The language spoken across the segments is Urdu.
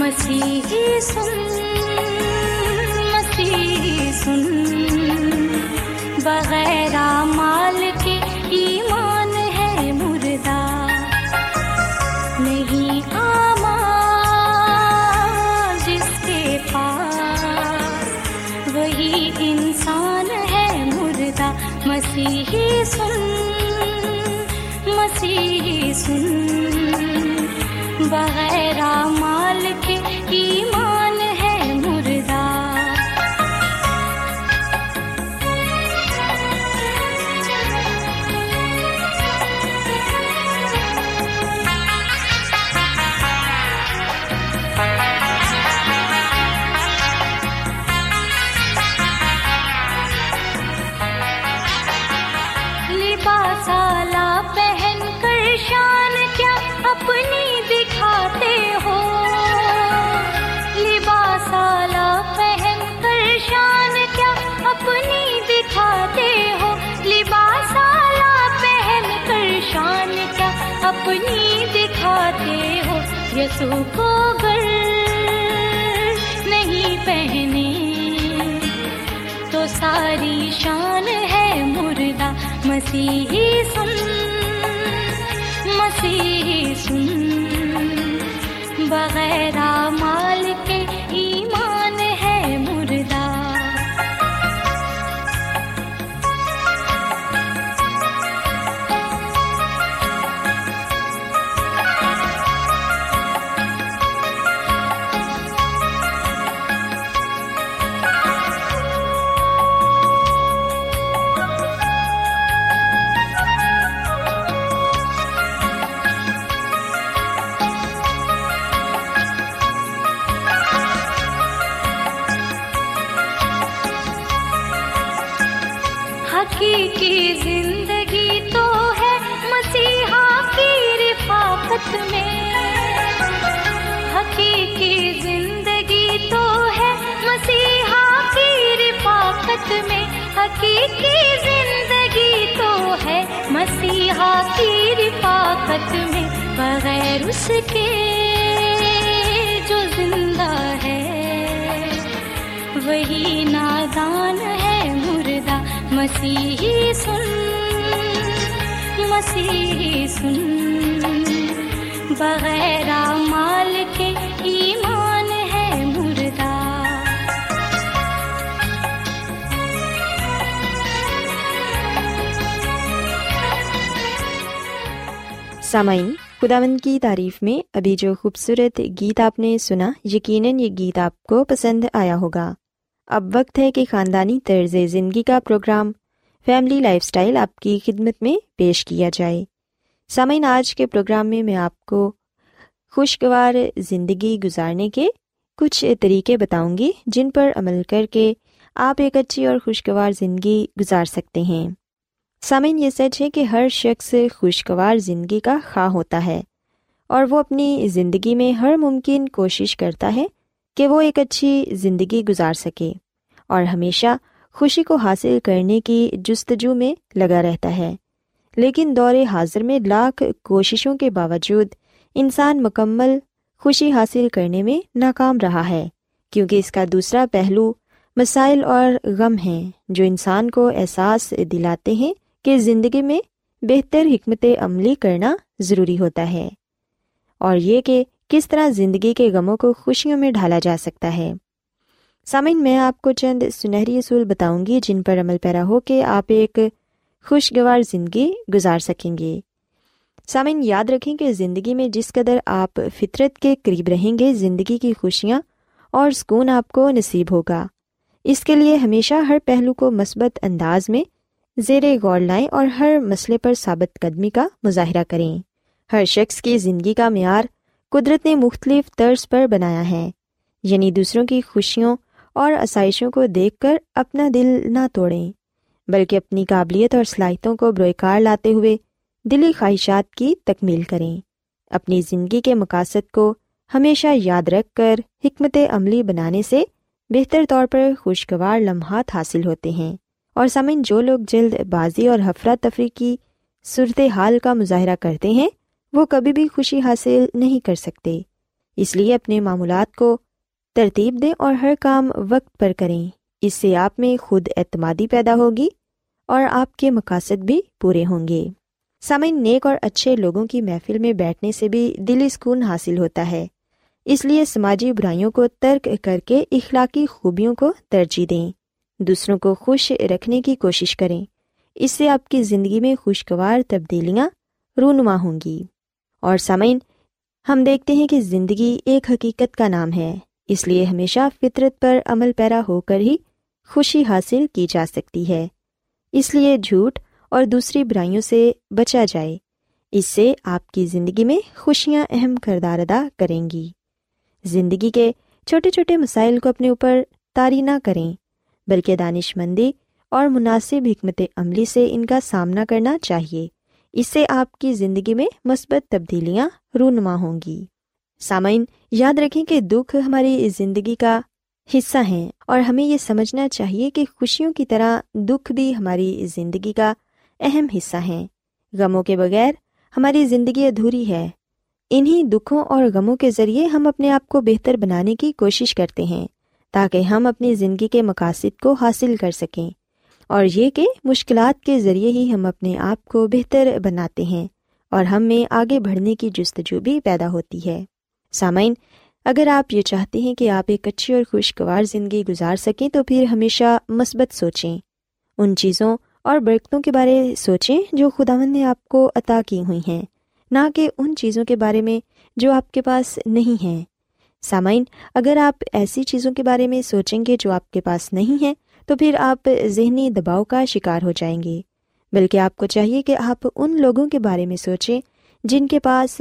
مسیحی سن، بغیر اعمال کے ایمان ہے مردہ۔ اپنی دکھاتے ہو یسو کو گر نہیں پہنے تو ساری شان ہے مردہ۔ مسیحی سن، بغیر اعمال کے ایمان ہے مردہ۔ حقیقی زندگی تو ہے مسیحا کی رفاقت میں، حقیقی زندگی تو ہے مسیحا کی رفاقت میں، حقیقی زندگی تو ہے مسیحا کی رفاقت میں، بغیر اس کے جو زندہ ہے وہی نادان ہے مردہ۔ مسیحی سن، بغیر اعمال کے ایمان ہے مردہ۔ سامعین، خداوند کی تعریف میں ابھی جو خوبصورت گیت آپ نے سنا، یقیناً یہ گیت آپ کو پسند آیا ہوگا۔ اب وقت ہے کہ خاندانی طرز زندگی کا پروگرام فیملی لائف سٹائل آپ کی خدمت میں پیش کیا جائے۔ سامعین، آج کے پروگرام میں آپ کو خوشگوار زندگی گزارنے کے کچھ طریقے بتاؤں گی جن پر عمل کر کے آپ ایک اچھی اور خوشگوار زندگی گزار سکتے ہیں۔ سامعین، یہ سچ ہے کہ ہر شخص خوشگوار زندگی کا خواہ ہوتا ہے اور وہ اپنی زندگی میں ہر ممکن کوشش کرتا ہے کہ وہ ایک اچھی زندگی گزار سکے اور ہمیشہ خوشی کو حاصل کرنے کی جستجو میں لگا رہتا ہے، لیکن دور حاضر میں لاکھ کوششوں کے باوجود انسان مکمل خوشی حاصل کرنے میں ناکام رہا ہے، کیونکہ اس کا دوسرا پہلو مسائل اور غم ہیں جو انسان کو احساس دلاتے ہیں کہ زندگی میں بہتر حکمت عملی کرنا ضروری ہوتا ہے، اور یہ کہ کس طرح زندگی کے غموں کو خوشیوں میں ڈھالا جا سکتا ہے۔ سامعین، میں آپ کو چند سنہری اصول بتاؤں گی جن پر عمل پیرا ہو کہ آپ ایک خوشگوار زندگی گزار سکیں گے۔ سامعین، یاد رکھیں کہ زندگی میں جس قدر آپ فطرت کے قریب رہیں گے، زندگی کی خوشیاں اور سکون آپ کو نصیب ہوگا۔ اس کے لیے ہمیشہ ہر پہلو کو مثبت انداز میں زیر غور لائیں اور ہر مسئلے پر ثابت قدمی کا مظاہرہ کریں۔ ہر شخص کی زندگی کا معیار قدرت نے مختلف طرز پر بنایا ہے، یعنی دوسروں کی خوشیوں اور آسائشوں کو دیکھ کر اپنا دل نہ توڑیں، بلکہ اپنی قابلیت اور صلاحیتوں کو بروئے کار لاتے ہوئے دلی خواہشات کی تکمیل کریں۔ اپنی زندگی کے مقاصد کو ہمیشہ یاد رکھ کر حکمت عملی بنانے سے بہتر طور پر خوشگوار لمحات حاصل ہوتے ہیں۔ اور سامعین، جو لوگ جلد بازی اور ہفراتفری کی صورتحال کا مظاہرہ کرتے ہیں وہ کبھی بھی خوشی حاصل نہیں کر سکتے۔ اس لیے اپنے معمولات کو ترتیب دیں اور ہر کام وقت پر کریں، اس سے آپ میں خود اعتمادی پیدا ہوگی اور آپ کے مقاصد بھی پورے ہوں گے۔ سامعین، نیک اور اچھے لوگوں کی محفل میں بیٹھنے سے بھی دلی سکون حاصل ہوتا ہے، اس لیے سماجی برائیوں کو ترک کر کے اخلاقی خوبیوں کو ترجیح دیں۔ دوسروں کو خوش رکھنے کی کوشش کریں، اس سے آپ کی زندگی میں خوشگوار تبدیلیاں رونما ہوں گی۔ اور سامعین، ہم دیکھتے ہیں کہ زندگی ایک حقیقت کا نام ہے، اس لیے ہمیشہ فطرت پر عمل پیرا ہو کر ہی خوشی حاصل کی جا سکتی ہے، اس لیے جھوٹ اور دوسری برائیوں سے بچا جائے، اس سے آپ کی زندگی میں خوشیاں اہم کردار ادا کریں گی۔ زندگی کے چھوٹے چھوٹے مسائل کو اپنے اوپر طاری نہ کریں، بلکہ دانش مندی اور مناسب حکمت عملی سے ان کا سامنا کرنا چاہیے، اس سے آپ کی زندگی میں مثبت تبدیلیاں رونما ہوں گی۔ سامعین، یاد رکھیں کہ دکھ ہماری زندگی کا حصہ ہیں اور ہمیں یہ سمجھنا چاہیے کہ خوشیوں کی طرح دکھ بھی ہماری زندگی کا اہم حصہ ہیں۔ غموں کے بغیر ہماری زندگی ادھوری ہے، انہی دکھوں اور غموں کے ذریعے ہم اپنے آپ کو بہتر بنانے کی کوشش کرتے ہیں تاکہ ہم اپنی زندگی کے مقاصد کو حاصل کر سکیں، اور یہ کہ مشکلات کے ذریعے ہی ہم اپنے آپ کو بہتر بناتے ہیں اور ہم میں آگے بڑھنے کی جستجو بھی پیدا ہوتی ہے۔ سامعین، اگر آپ یہ چاہتے ہیں کہ آپ ایک اچھی اور خوشگوار زندگی گزار سکیں تو پھر ہمیشہ مثبت سوچیں، ان چیزوں اور برکتوں کے بارے سوچیں جو خداوند نے آپ کو عطا کی ہوئی ہیں، نہ کہ ان چیزوں کے بارے میں جو آپ کے پاس نہیں ہیں۔ سامعین، اگر آپ ایسی چیزوں کے بارے میں سوچیں گے جو آپ کے پاس نہیں ہیں تو پھر آپ ذہنی دباؤ کا شکار ہو جائیں گے، بلکہ آپ کو چاہیے کہ آپ ان لوگوں کے بارے میں سوچیں جن کے پاس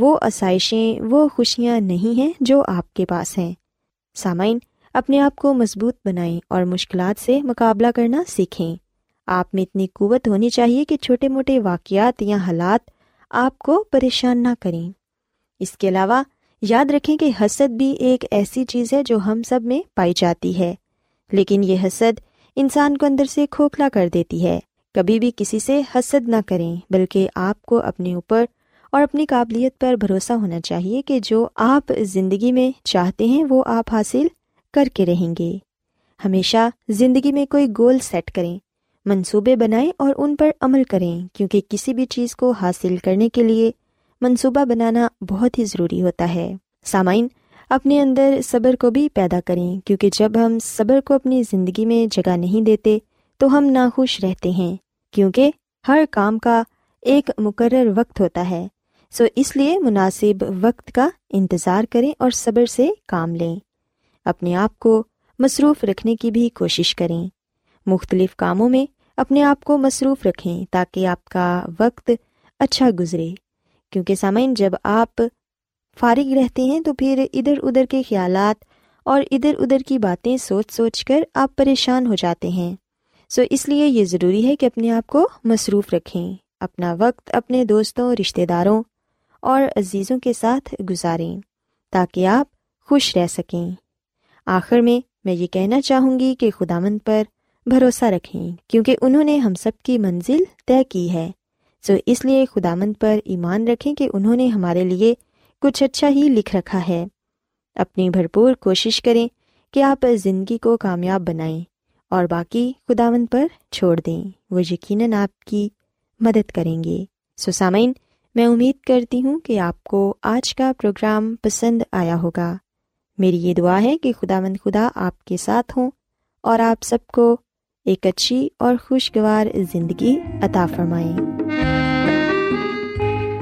وہ آسائشیں، وہ خوشیاں نہیں ہیں جو آپ کے پاس ہیں۔ سامعین، اپنے آپ کو مضبوط بنائیں اور مشکلات سے مقابلہ کرنا سیکھیں۔ آپ میں اتنی قوت ہونی چاہیے کہ چھوٹے موٹے واقعات یا حالات آپ کو پریشان نہ کریں۔ اس کے علاوہ یاد رکھیں کہ حسد بھی ایک ایسی چیز ہے جو ہم سب میں پائی جاتی ہے، لیکن یہ حسد انسان کو اندر سے کھوکھلا کر دیتی ہے۔ کبھی بھی کسی سے حسد نہ کریں، بلکہ آپ کو اپنے اوپر اور اپنی قابلیت پر بھروسہ ہونا چاہیے کہ جو آپ زندگی میں چاہتے ہیں وہ آپ حاصل کر کے رہیں گے۔ ہمیشہ زندگی میں کوئی گول سیٹ کریں، منصوبے بنائیں اور ان پر عمل کریں، کیونکہ کسی بھی چیز کو حاصل کرنے کے لیے منصوبہ بنانا بہت ہی ضروری ہوتا ہے۔ سامعین، اپنے اندر صبر کو بھی پیدا کریں، کیونکہ جب ہم صبر کو اپنی زندگی میں جگہ نہیں دیتے تو ہم ناخوش رہتے ہیں، کیونکہ ہر کام کا ایک مقرر وقت ہوتا ہے، سو اس لیے مناسب وقت کا انتظار کریں اور صبر سے کام لیں۔ اپنے آپ کو مصروف رکھنے کی بھی کوشش کریں، مختلف کاموں میں اپنے آپ کو مصروف رکھیں تاکہ آپ کا وقت اچھا گزرے، کیونکہ سامعین، جب آپ فارغ رہتے ہیں تو پھر ادھر ادھر کے خیالات اور ادھر ادھر کی باتیں سوچ سوچ کر آپ پریشان ہو جاتے ہیں۔ سو اس لیے یہ ضروری ہے کہ اپنے آپ کو مصروف رکھیں، اپنا وقت اپنے دوستوں، رشتہ داروں اور عزیزوں کے ساتھ گزاریں تاکہ آپ خوش رہ سکیں۔ آخر میں یہ کہنا چاہوں گی کہ خداوند پر بھروسہ رکھیں کیونکہ انہوں نے ہم سب کی منزل طے کی ہے۔ سو اس لیے خداوند پر ایمان رکھیں کہ انہوں نے ہمارے لیے کچھ اچھا ہی لکھ رکھا ہے۔ اپنی بھرپور کوشش کریں کہ آپ زندگی کو کامیاب بنائیں اور باقی خداوند پر چھوڑ دیں، وہ یقیناً آپ کی مدد کریں گے۔ سو سامعین، میں امید کرتی ہوں کہ آپ کو آج کا پروگرام پسند آیا ہوگا۔ میری یہ دعا ہے کہ خداوند خدا آپ کے ساتھ ہوں اور آپ سب کو ایک اچھی اور خوشگوار زندگی عطا فرمائیں۔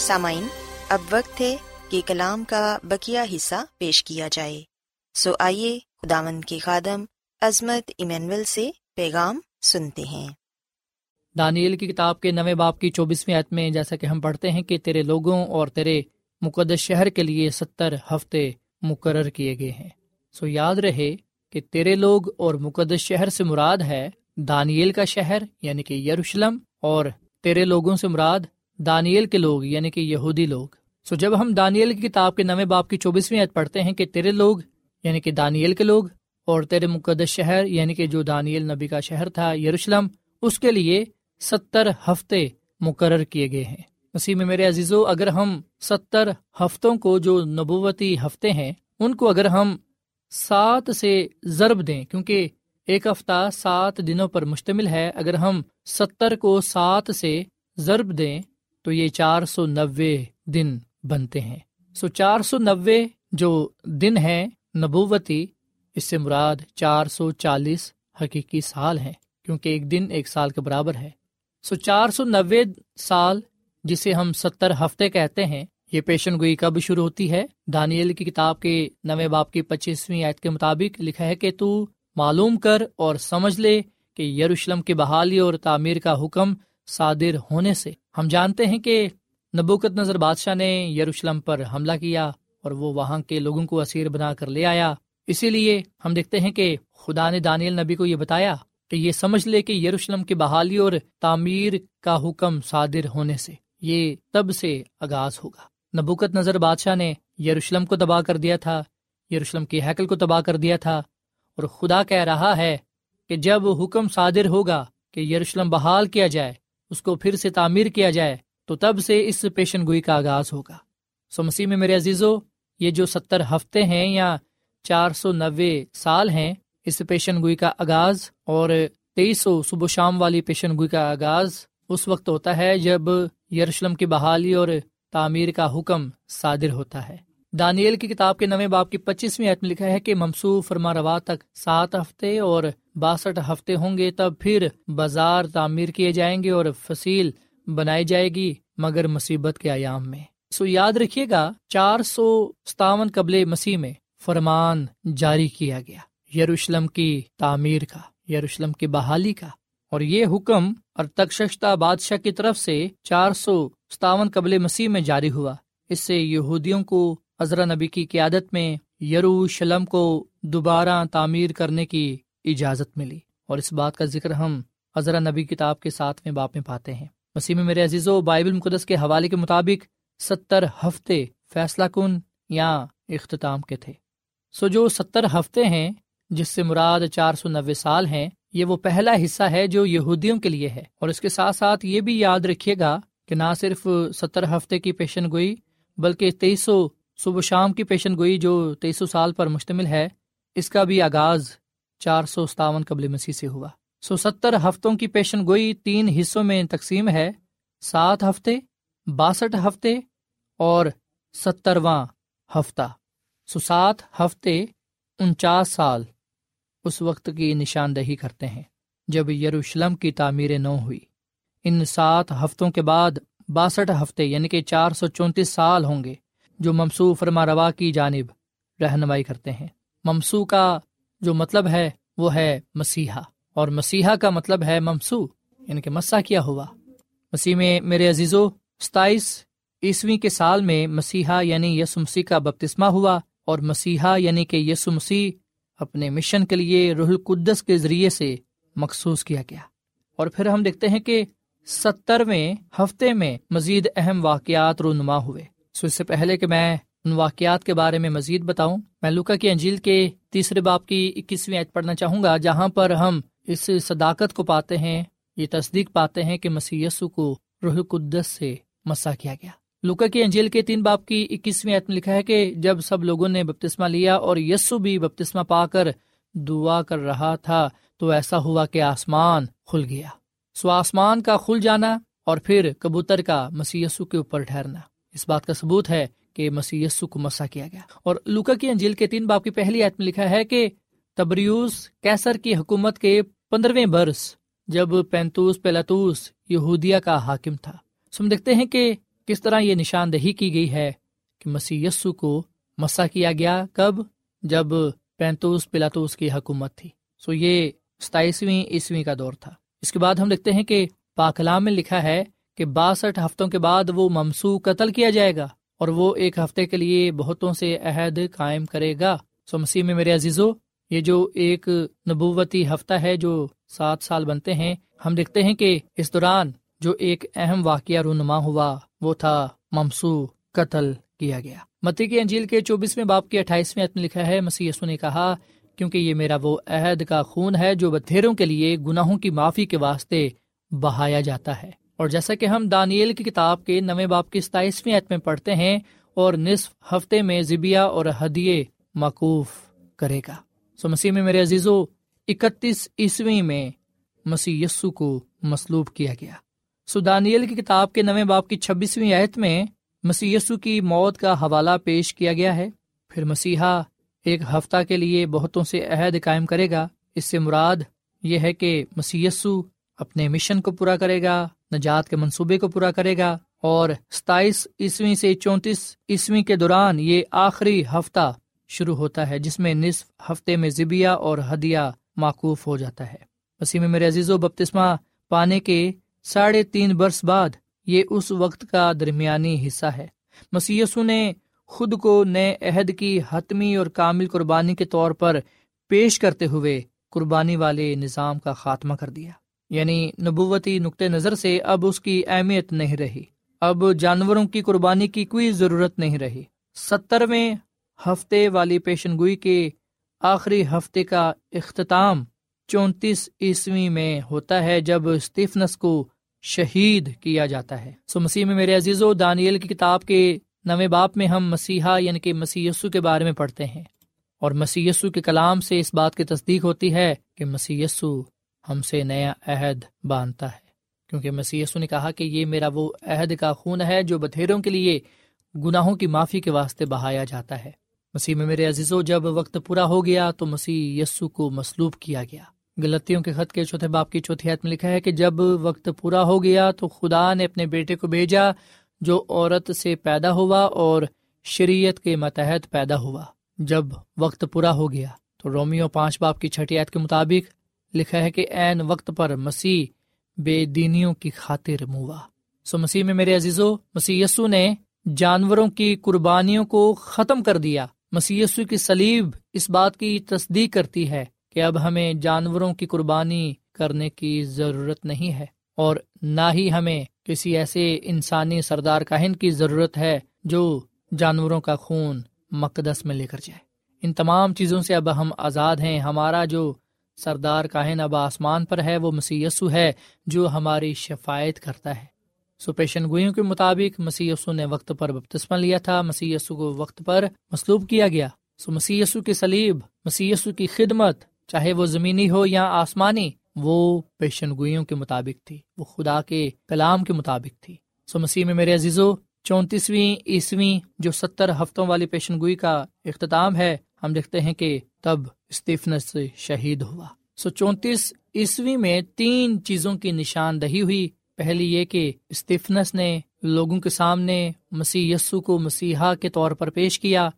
سامعین، اب وقت ہے کہ کلام کا بقیہ حصہ پیش کیا جائے۔ سو آئیے خداوند کے خادم عظمت ایمینول سے پیغام سنتے ہیں۔ دانیل کی کتاب کے 9 باب کی 24ویں آیت میں جیسا کہ ہم پڑھتے ہیں کہ تیرے لوگوں اور تیرے مقدس شہر کے لیے 70 ہفتے مقرر کیے گئے ہیں۔ سو یاد رہے کہ تیرے لوگ اور مقدس شہر سے مراد ہے دانیل کا شہر یعنی کہ یروشلم، اور تیرے لوگوں سے مراد دانیل کے لوگ یعنی کہ یہودی لوگ۔ سو جب ہم دانیل کی کتاب کے 9 باب کی 24ویں آیت پڑھتے ہیں کہ تیرے لوگ یعنی کہ دانیل کے لوگ اور تیرے مقدس شہر یعنی کہ جو دانیل نبی کا شہر تھا یروشلم، اس کے لیے 70 ہفتے مقرر کیے گئے ہیں۔ اسی میں میرے عزیزو، اگر ہم 70 ہفتوں کو جو نبوتی ہفتے ہیں ان کو اگر ہم 7 سے ضرب دیں، کیونکہ ایک ہفتہ 7 دنوں پر مشتمل ہے، اگر ہم 70 کو 7 سے ضرب دیں تو یہ 490 دن بنتے ہیں۔ سو 490 جو دن ہیں نبوتی، اس سے مراد 440 حقیقی سال ہیں، کیونکہ ایک دن ایک سال کے برابر ہے۔ سو 490 سال جسے ہم 70 ہفتے کہتے ہیں۔ یہ پیشن گوئی کب شروع ہوتی ہے؟ دانیل کی کتاب کے 9 باب کی 25ویں آیت کے مطابق لکھا ہے کہ تو معلوم کر اور سمجھ لے کہ یروشلم کی بحالی اور تعمیر کا حکم صادر ہونے سے۔ ہم جانتے ہیں کہ نبوکد نظر بادشاہ نے یروشلم پر حملہ کیا اور وہ وہاں کے لوگوں کو اسیر بنا کر لے آیا۔ اسی لیے ہم دیکھتے ہیں کہ خدا نے دانیل نبی کو یہ بتایا کہ یہ سمجھ لے کہ یروشلم کی بحالی اور تعمیر کا حکم صادر ہونے سے، یہ تب سے آغاز ہوگا۔ نبوکد نظر بادشاہ نے یروشلم کو تباہ کر دیا تھا، یروشلم کی ہیکل کو تباہ کر دیا تھا، اور خدا کہہ رہا ہے کہ جب حکم صادر ہوگا کہ یروشلم بحال کیا جائے، اس کو پھر سے تعمیر کیا جائے، تو تب سے اس پیشن گوئی کا آغاز ہوگا۔ سو مسیح میں میرے عزیزو، یہ جو 70 ہفتے ہیں یا 490 سال ہیں، اس پیشن گوئی کا آغاز اور 2300 صبح و شام والی پیشن گوئی کا آغاز اس وقت ہوتا ہے جب یروشلم کی بحالی اور تعمیر کا حکم صادر ہوتا ہے۔ دانیل کی کتاب کے 9 باب کی 25ویں آیت میں لکھا ہے کہ ممسو فرما روا تک 7 ہفتے اور 62 ہفتے ہوں گے، تب پھر بازار تعمیر کیے جائیں گے اور فصیل بنائی جائے گی مگر مصیبت کے ایام میں۔ سو یاد رکھیے گا 457 قبل مسیح میں فرمان جاری کیا گیا یروشلم کی تعمیر کا، یروشلم کی بحالی کا، اور یہ حکم ارتخششتہ بادشاہ کی طرف سے 457 قبل مسیح میں جاری ہوا۔ اس سے یہودیوں کو عزرا نبی کی قیادت میں یروشلم کو دوبارہ تعمیر کرنے کی اجازت ملی، اور اس بات کا ذکر ہم عزرا نبی کتاب کے 7ویں باب میں پاتے ہیں۔ مسیح میں میرے عزیزو، بائبل مقدس کے حوالے کے مطابق 70 ہفتے فیصلہ کن یا اختتام کے تھے۔ سو جو 70 ہفتے ہیں، جس سے مراد 490 سال ہیں، یہ وہ پہلا حصہ ہے جو یہودیوں کے لیے ہے۔ اور اس کے ساتھ ساتھ یہ بھی یاد رکھیے گا کہ نہ صرف 70 ہفتے کی پیشن گوئی بلکہ 2300 صبح شام کی پیشن گوئی جو 2300 سال پر مشتمل ہے، اس کا بھی آغاز 457 قبل مسیح سے ہوا۔ سو 70 ہفتوں کی پیشن گوئی 3 حصوں میں تقسیم ہے، 7 ہفتے، 62 ہفتے اور 70واں ہفتہ۔ سو 7 ہفتے 49 سال اس وقت کی نشاندہی کرتے ہیں جب یروشلم کی تعمیر نو ہوئی۔ ان 7 ہفتوں کے بعد 62 ہفتے یعنی کہ 434 سال ہوں گے جو ممسو فرما روا کی جانب رہنمائی کرتے ہیں۔ ممسو کا جو مطلب ہے وہ ہے مسیحا، اور مسیحا کا مطلب ہے ممسو، یعنی کہ مسح کیا ہوا۔ مسیح میں میرے عزیزو، 27 عیسوی کے سال میں مسیحا یعنی یسوع مسیح کا بپتسمہ ہوا، اور مسیحا یعنی کہ یسوع مسیح اپنے مشن کے لیے روح القدس کے ذریعے سے مخصوص کیا گیا۔ اور پھر ہم دیکھتے ہیں کہ 70ویں ہفتے میں مزید اہم واقعات رونما ہوئے۔ سو اس سے پہلے کہ میں ان واقعات کے بارے میں مزید بتاؤں، میں لوکا کی انجیل کے 3 باب کی 21ویں آیت پڑھنا چاہوں گا، جہاں پر ہم اس صداقت کو پاتے ہیں، یہ تصدیق پاتے ہیں کہ مسیح یسوع کو روح القدس سے مسح کیا گیا۔ لوکا کی انجیل کے 3 باب کی 21ویں آیت میں لکھا ہے کہ جب سب لوگوں نے بپتسمہ لیا اور یسوع بھی بپتسمہ پا کر دعا کر رہا تھا تو ایسا ہوا کہ آسمان کھل گیا۔ سو آسمان کا کھل جانا اور پھر کبوتر کا مسیح یسوع کے اوپر ٹھہرنا اس بات کا ثبوت ہے کہ مسیح یسوع کو مسح کیا گیا۔ اور لوکا کی انجیل کے 3 باب کی پہلی آیت میں لکھا ہے کہ تبریوس قیصر کی حکومت کے 15ویں برس جب پینتوس پیلاطوس یہودیہ کا حاکم تھا۔ ہم دیکھتے ہیں کہ کس طرح یہ نشاندہی کی گئی ہے کہ مسیح یسوع کو مسح کیا گیا، کب؟ جب پینتوس پیلاطوس کی حکومت تھی۔ سو یہ 27ویں عیسوی کا دور تھا۔ اس کے بعد ہم دیکھتے ہیں کہ پاکلام میں لکھا ہے کہ 62 ہفتوں کے بعد وہ ممسو قتل کیا جائے گا، اور وہ 1 ہفتے کے لیے بہتوں سے عہد قائم کرے گا۔ سو مسیح میں میرے عزیزو، یہ جو ایک نبوتی ہفتہ ہے جو 7 سال بنتے ہیں، ہم دیکھتے ہیں کہ اس دوران جو ایک اہم واقعہ رونما ہوا وہ تھا ممسو قتل کیا گیا۔ متی کی انجیل کے 24ویں باب کی 28ویں آیت میں لکھا ہے، مسیح یسوع نے کہا کیونکہ یہ میرا وہ عہد کا خون ہے جو بتھیروں کے لیے گناہوں کی معافی کے واسطے بہایا جاتا ہے۔ اور جیسا کہ ہم دانیل کی کتاب کے 9ویں باب کی 27ویں آیت میں پڑھتے ہیں، اور نصف ہفتے میں ذبیہ اور ہدیے موقوف کرے گا۔ سو مسیح میں میرے عزیزو، 31 عیسوی میں مسیح یسوع کو مصلوب کیا گیا۔ سو دانیل کی کتاب کے 9ویں باب کی 26ویں آیت میں مسیح یسوع کی موت کا حوالہ پیش کیا گیا ہے۔ پھر مسیحا 1 ہفتہ کے لیے بہتوں سے عہد قائم کرے گا۔ اس سے مراد یہ ہے کہ مسیح یسوع اپنے مشن کو پورا کرے گا، نجات کے منصوبے کو پورا کرے گا، اور 27 عیسوی سے 34 عیسوی کے دوران یہ آخری ہفتہ شروع ہوتا ہے جس میں نصف ہفتے میں ذبیہ اور ہدیہ موقوف ہو جاتا ہے۔ مسیح میں میرے عزیزو، بپتسمہ پانے کے 3.5 برس بعد یہ اس وقت کا درمیانی حصہ ہے۔ مسیح یسوع نے خود کو نئے عہد کی حتمی اور کامل قربانی کے طور پر پیش کرتے ہوئے قربانی والے نظام کا خاتمہ کر دیا، یعنی نبوتی نقطہ نظر سے اب اس کی اہمیت نہیں رہی، اب جانوروں کی قربانی کی کوئی ضرورت نہیں رہی۔ 70ویں ہفتے والی پیشن گوئی کے آخری ہفتے کا اختتام 34 عیسوی میں ہوتا ہے جب استفنس کو شہید کیا جاتا ہے۔ سو مسیح میں میرے عزیزو، دانیل کی کتاب کے 9ویں باب میں ہم مسیحا یعنی کہ مسیح یسوع کے بارے میں پڑھتے ہیں، اور مسیح یسوع کے کلام سے اس بات کی تصدیق ہوتی ہے کہ مسیح یسوع ہم سے نیا عہد باندھتا ہے، کیونکہ مسیح یسوع نے کہا کہ یہ میرا وہ عہد کا خون ہے جو بتھیروں کے لیے گناہوں کی معافی کے واسطے بہایا جاتا ہے۔ مسیح میں میرے عزیزو، جب وقت پورا ہو گیا تو مسیح یسوع کو مصلوب کیا گیا۔ گلاطیوں کے خط کے 4 باب کی 4 آیت میں لکھا ہے کہ جب وقت پورا ہو گیا تو خدا نے اپنے بیٹے کو بھیجا جو عورت سے پیدا ہوا اور شریعت کے متحد پیدا ہوا جب وقت پورا ہو گیا۔ تو رومیو 5 باب کی 6 آیت کے مطابق لکھا ہے کہ عین وقت پر مسیح بے دینیوں کی خاطر موا۔ سو مسیح میں میرے عزیزو، مسیح یسو نے جانوروں کی قربانیوں کو ختم کر دیا۔ مسیح یسو کی صلیب اس بات کی تصدیق کرتی ہے کہ اب ہمیں جانوروں کی قربانی کرنے کی ضرورت نہیں ہے، اور نہ ہی ہمیں کسی ایسے انسانی سردار کاہن کی ضرورت ہے جو جانوروں کا خون مقدس میں لے کر جائے۔ ان تمام چیزوں سے اب ہم آزاد ہیں۔ ہمارا جو سردار کاہن اب آسمان پر ہے وہ مسیح یسو ہے جو ہماری شفاعت کرتا ہے۔ سو پیشن گوئیوں کے مطابق مسیح یسو نے وقت پر بپتسمہ لیا تھا، مسیح یسو کو وقت پر مصلوب کیا گیا۔ سو مسیح یسو کی صلیب، مسیح یسو کی خدمت، چاہے وہ زمینی ہو یا آسمانی، وہ پیشن گوئیوں کے مطابق تھی، وہ خدا کے کلام کے مطابق تھی۔ سو مسیح میں میرے عزیزو، 34ویں عیسویں جو 70 ہفتوں والی پیشن گوئی کا اختتام ہے، ہم دیکھتے ہیں کہ تب استفنس شہید ہوا۔ سو 34 عیسوی میں 3 چیزوں کی نشاندہی ہوئی۔ پہلی یہ کہ استفنس نے لوگوں کے سامنے مسیح یسو کو مسیحا کے طور پر پیش کیا۔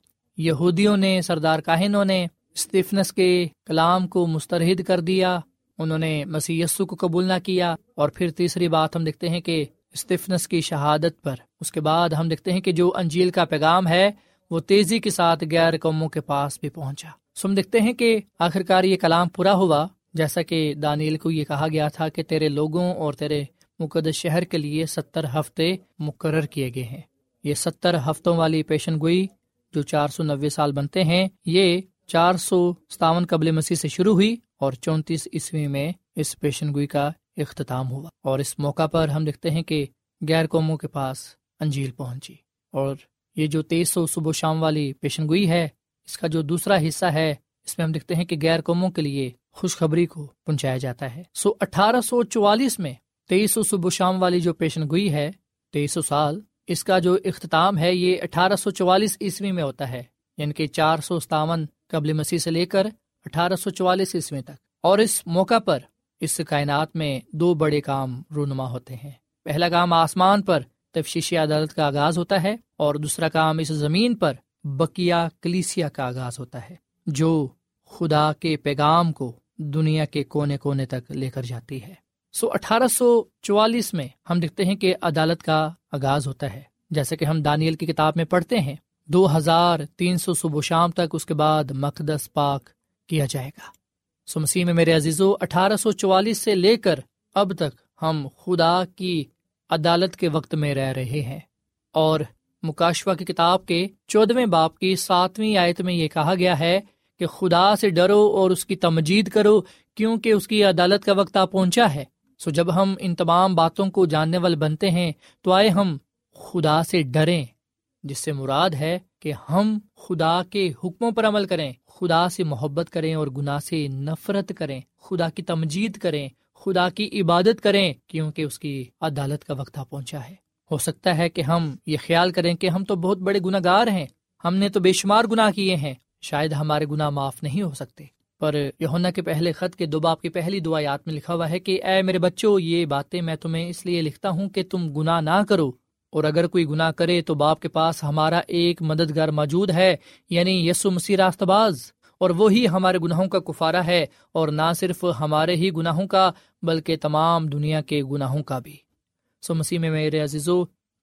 یہودیوں نے، سردار کاہنوں نے استفنس کے کلام کو مسترد کر دیا، انہوں نے مسیح یسو کو قبول نہ کیا۔ اور پھر تیسری بات ہم دیکھتے ہیں کہ استفنس کی شہادت پر، اس کے بعد ہم دیکھتے ہیں کہ جو انجیل کا پیغام ہے وہ تیزی کے ساتھ غیر قوموں کے پاس بھی پہنچا۔ سو ہم دیکھتے ہیں کہ آخرکار یہ کلام پورا ہوا، جیسا کہ دانیل کو یہ کہا گیا تھا کہ تیرے لوگوں اور تیرے مقدس شہر کے لیے 70 ہفتے مقرر کیے گئے ہیں۔ یہ 70 ہفتوں والی پیشن گوئی جو 490 سال بنتے ہیں، یہ 457 قبل مسیح سے شروع ہوئی اور 34 عیسوی میں اس پیشن گوئی کا اختتام ہوا۔ اور اس موقع پر ہم دیکھتے ہیں کہ غیر قوموں کے پاس انجیل پہنچی۔ اور یہ جو 2300 صبح و شام والی پیشن گوئی ہے، اس کا جو دوسرا حصہ ہے، اس میں ہم دیکھتے ہیں کہ غیر قوموں کے لیے خوشخبری کو پہنچایا جاتا ہے۔ سو 1844 میں 2300 صبح و شام والی جو پیشن گوئی ہے، 2300 سال، اس کا جو اختتام ہے یہ 1844 عیسوی میں ہوتا ہے، یعنی کہ 457 قبل مسیح سے لے کر 1844 عیسوی تک۔ اور اس موقع پر اس کائنات میں 2 بڑے کام رونما ہوتے ہیں۔ پہلا کام آسمان پر تفشیشی عدالت کا آغاز ہوتا ہے، اور دوسرا کام اس زمین پر بقیہ کلیسیا کا آغاز ہوتا ہے جو خدا کے پیغام کو دنیا کے کونے کونے تک لے کر جاتی ہے۔ سو 1844 میں ہم دیکھتے ہیں کہ عدالت کا آغاز ہوتا ہے، جیسے کہ ہم دانیل کی کتاب میں پڑھتے ہیں۔ 2300 صبح و شام تک، اس کے بعد مقدس پاک کیا جائے گا۔ سو مسیح میں میرے عزیزو، 1844 سے لے کر اب تک ہم خدا کی عدالت کے وقت میں رہ رہے ہیں۔ اور مکاشفہ کی کتاب کے 14ویں باب کی 7ویں آیت میں یہ کہا گیا ہے کہ خدا سے ڈرو اور اس کی تمجید کرو کیونکہ اس کی عدالت کا وقت آ پہنچا ہے۔ سو جب ہم ان تمام باتوں کو جاننے والے بنتے ہیں تو آئے ہم خدا سے ڈریں، جس سے مراد ہے کہ ہم خدا کے حکموں پر عمل کریں، خدا سے محبت کریں اور گناہ سے نفرت کریں، خدا کی تمجید کریں، خدا کی عبادت کریں کیونکہ اس کی عدالت کا وقت آ پہنچا ہے۔ ہو سکتا ہے کہ ہم یہ خیال کریں کہ ہم تو بہت بڑے گناہگار ہیں، ہم نے تو بے شمار گناہ کیے ہیں، شاید ہمارے گناہ معاف نہیں ہو سکتے۔ پر یوحنا کے پہلے خط کے 2 باب کی پہلی 2 آیات میں لکھا ہوا ہے کہ اے میرے بچوں، یہ باتیں میں تمہیں اس لیے لکھتا ہوں کہ تم گناہ نہ کرو، اور اگر کوئی گناہ کرے تو باپ کے پاس ہمارا ایک مددگار موجود ہے، یعنی یسوع مسیح راست باز، اور وہی ہمارے گناہوں کا کفارہ ہے، اور نہ صرف ہمارے ہی گناہوں کا بلکہ تمام دنیا کے گناہوں کا بھی۔ سو مسیح میں میرے عزیزو،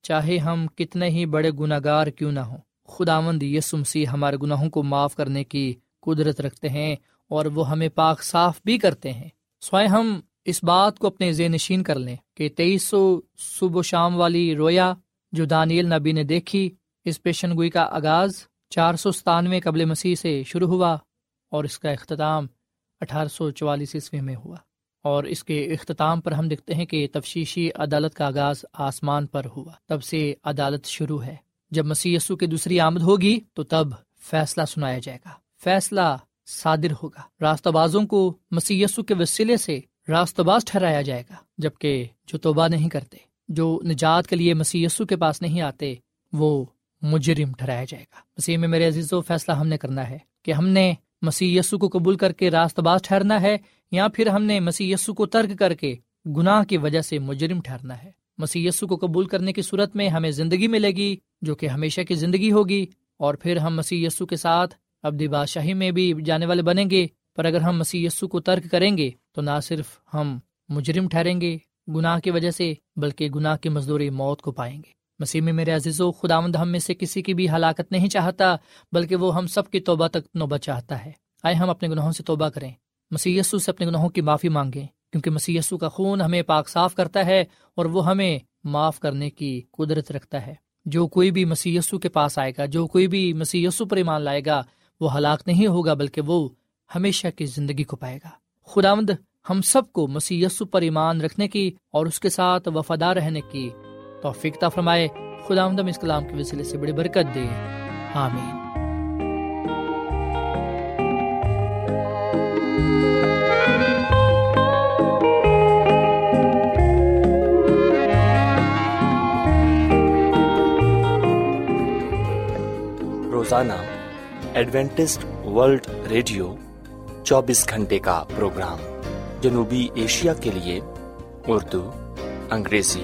چاہے ہم کتنے ہی بڑے گناہ گار کیوں نہ ہوں، خداوند یسوع مسیح ہمارے گناہوں کو معاف کرنے کی قدرت رکھتے ہیں اور وہ ہمیں پاک صاف بھی کرتے ہیں۔ سوائے ہم اس بات کو اپنے ذہن نشین کر لیں کہ 2300 صبح و شام والی رویا جو دانیل نبی نے دیکھی، اس پیشن گوئی کا آغاز 497 قبل مسیح سے شروع ہوا اور اس کا اختتام 1844 عیسوی میں ہوا۔ اور اس کے اختتام پر ہم دیکھتے ہیں کہ تفشیشی عدالت کا آغاز آسمان پر ہوا، تب سے عدالت شروع ہے۔ جب مسیح یسو کی دوسری آمد ہوگی تو تب فیصلہ سنایا جائے گا، فیصلہ صادر ہوگا، راستہ بازوں کو مسیح یسو کے وسیلے سے راست باز ٹھہرایا جائے گا، جبکہ جو توبہ نہیں کرتے، جو نجات کے لیے مسیح یسو کے پاس نہیں آتے، وہ مجرم ٹھہرایا جائے گا۔ مسیح میں میرے عزیزو، فیصلہ ہم نے کرنا ہے کہ ہم نے مسیح یسو کو قبول کر کے راست باز ٹھہرنا ہے یا پھر ہم نے مسیح یسو کو ترک کر کے گناہ کی وجہ سے مجرم ٹھہرنا ہے۔ مسیح یسو کو قبول کرنے کی صورت میں ہمیں زندگی ملے گی جو کہ ہمیشہ کی زندگی ہوگی، اور پھر ہم مسیح یسو کے ساتھ ابدی بادشاہی میں بھی جانے والے بنیں گے۔ پر اگر ہم مسیح یسو کو ترک کریں گے تو نہ صرف ہم مجرم ٹھہریں گے گناہ کی وجہ سے، بلکہ گناہ کی مزدوری موت کو پائیں گے۔ مسیح میں میرے عزیزو، خداوند ہم میں سے کسی کی بھی ہلاکت نہیں چاہتا بلکہ وہ ہم سب کی توبہ تک نوبت چاہتا ہے۔ آئے ہم اپنے گناہوں سے توبہ کریں، مسیح یسو سے اپنے گناہوں کی معافی مانگیں، کیونکہ مسیح یسو کا خون ہمیں پاک صاف کرتا ہے اور وہ ہمیں معاف کرنے کی قدرت رکھتا ہے۔ جو کوئی بھی مسیح یسو کے پاس آئے گا، جو کوئی بھی مسیح یسو پر ایمان لائے گا، وہ ہلاک نہیں ہوگا بلکہ وہ ہمیشہ کی زندگی کو پائے گا۔ خداوند ہم سب کو مسیح یسو پر ایمان رکھنے کی اور اس کے ساتھ وفادار رہنے کی توفیق عطا فرمائے۔ خداوند ہم اس کلام کے وسیلے سے بڑی برکت دے، آمین۔ روزانہ ایڈوینٹسٹ ورلڈ ریڈیو 24 گھنٹے کا پروگرام جنوبی ایشیا کے لیے اردو، انگریزی،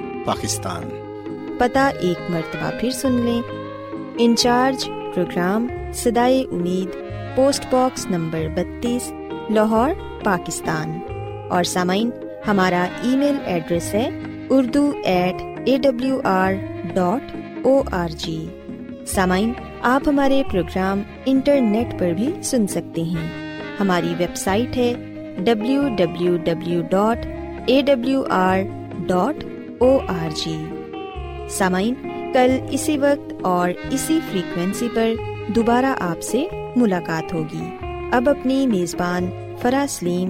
پاکستان۔ پتہ ایک مرتبہ پھر سن لیں۔ انچارج پروگرام صدائے امید، post box number 32، Lahore, Pakistan. اور سامعین، ہمارا ای میل ایڈریس ہے urdu@awr.org۔ سامعین، آپ ہمارے پروگرام انٹرنیٹ پر بھی سن سکتے ہیں۔ ہماری ویب سائٹ ہے www.awr.org۔ سامعین، کل اسی وقت اور اسی فریکوینسی پر دوبارہ آپ سے ملاقات ہوگی۔ اب اپنی میزبان فرا سلیم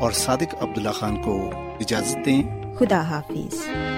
اور صادق عبداللہ خان کو اجازت دیں۔ خدا حافظ۔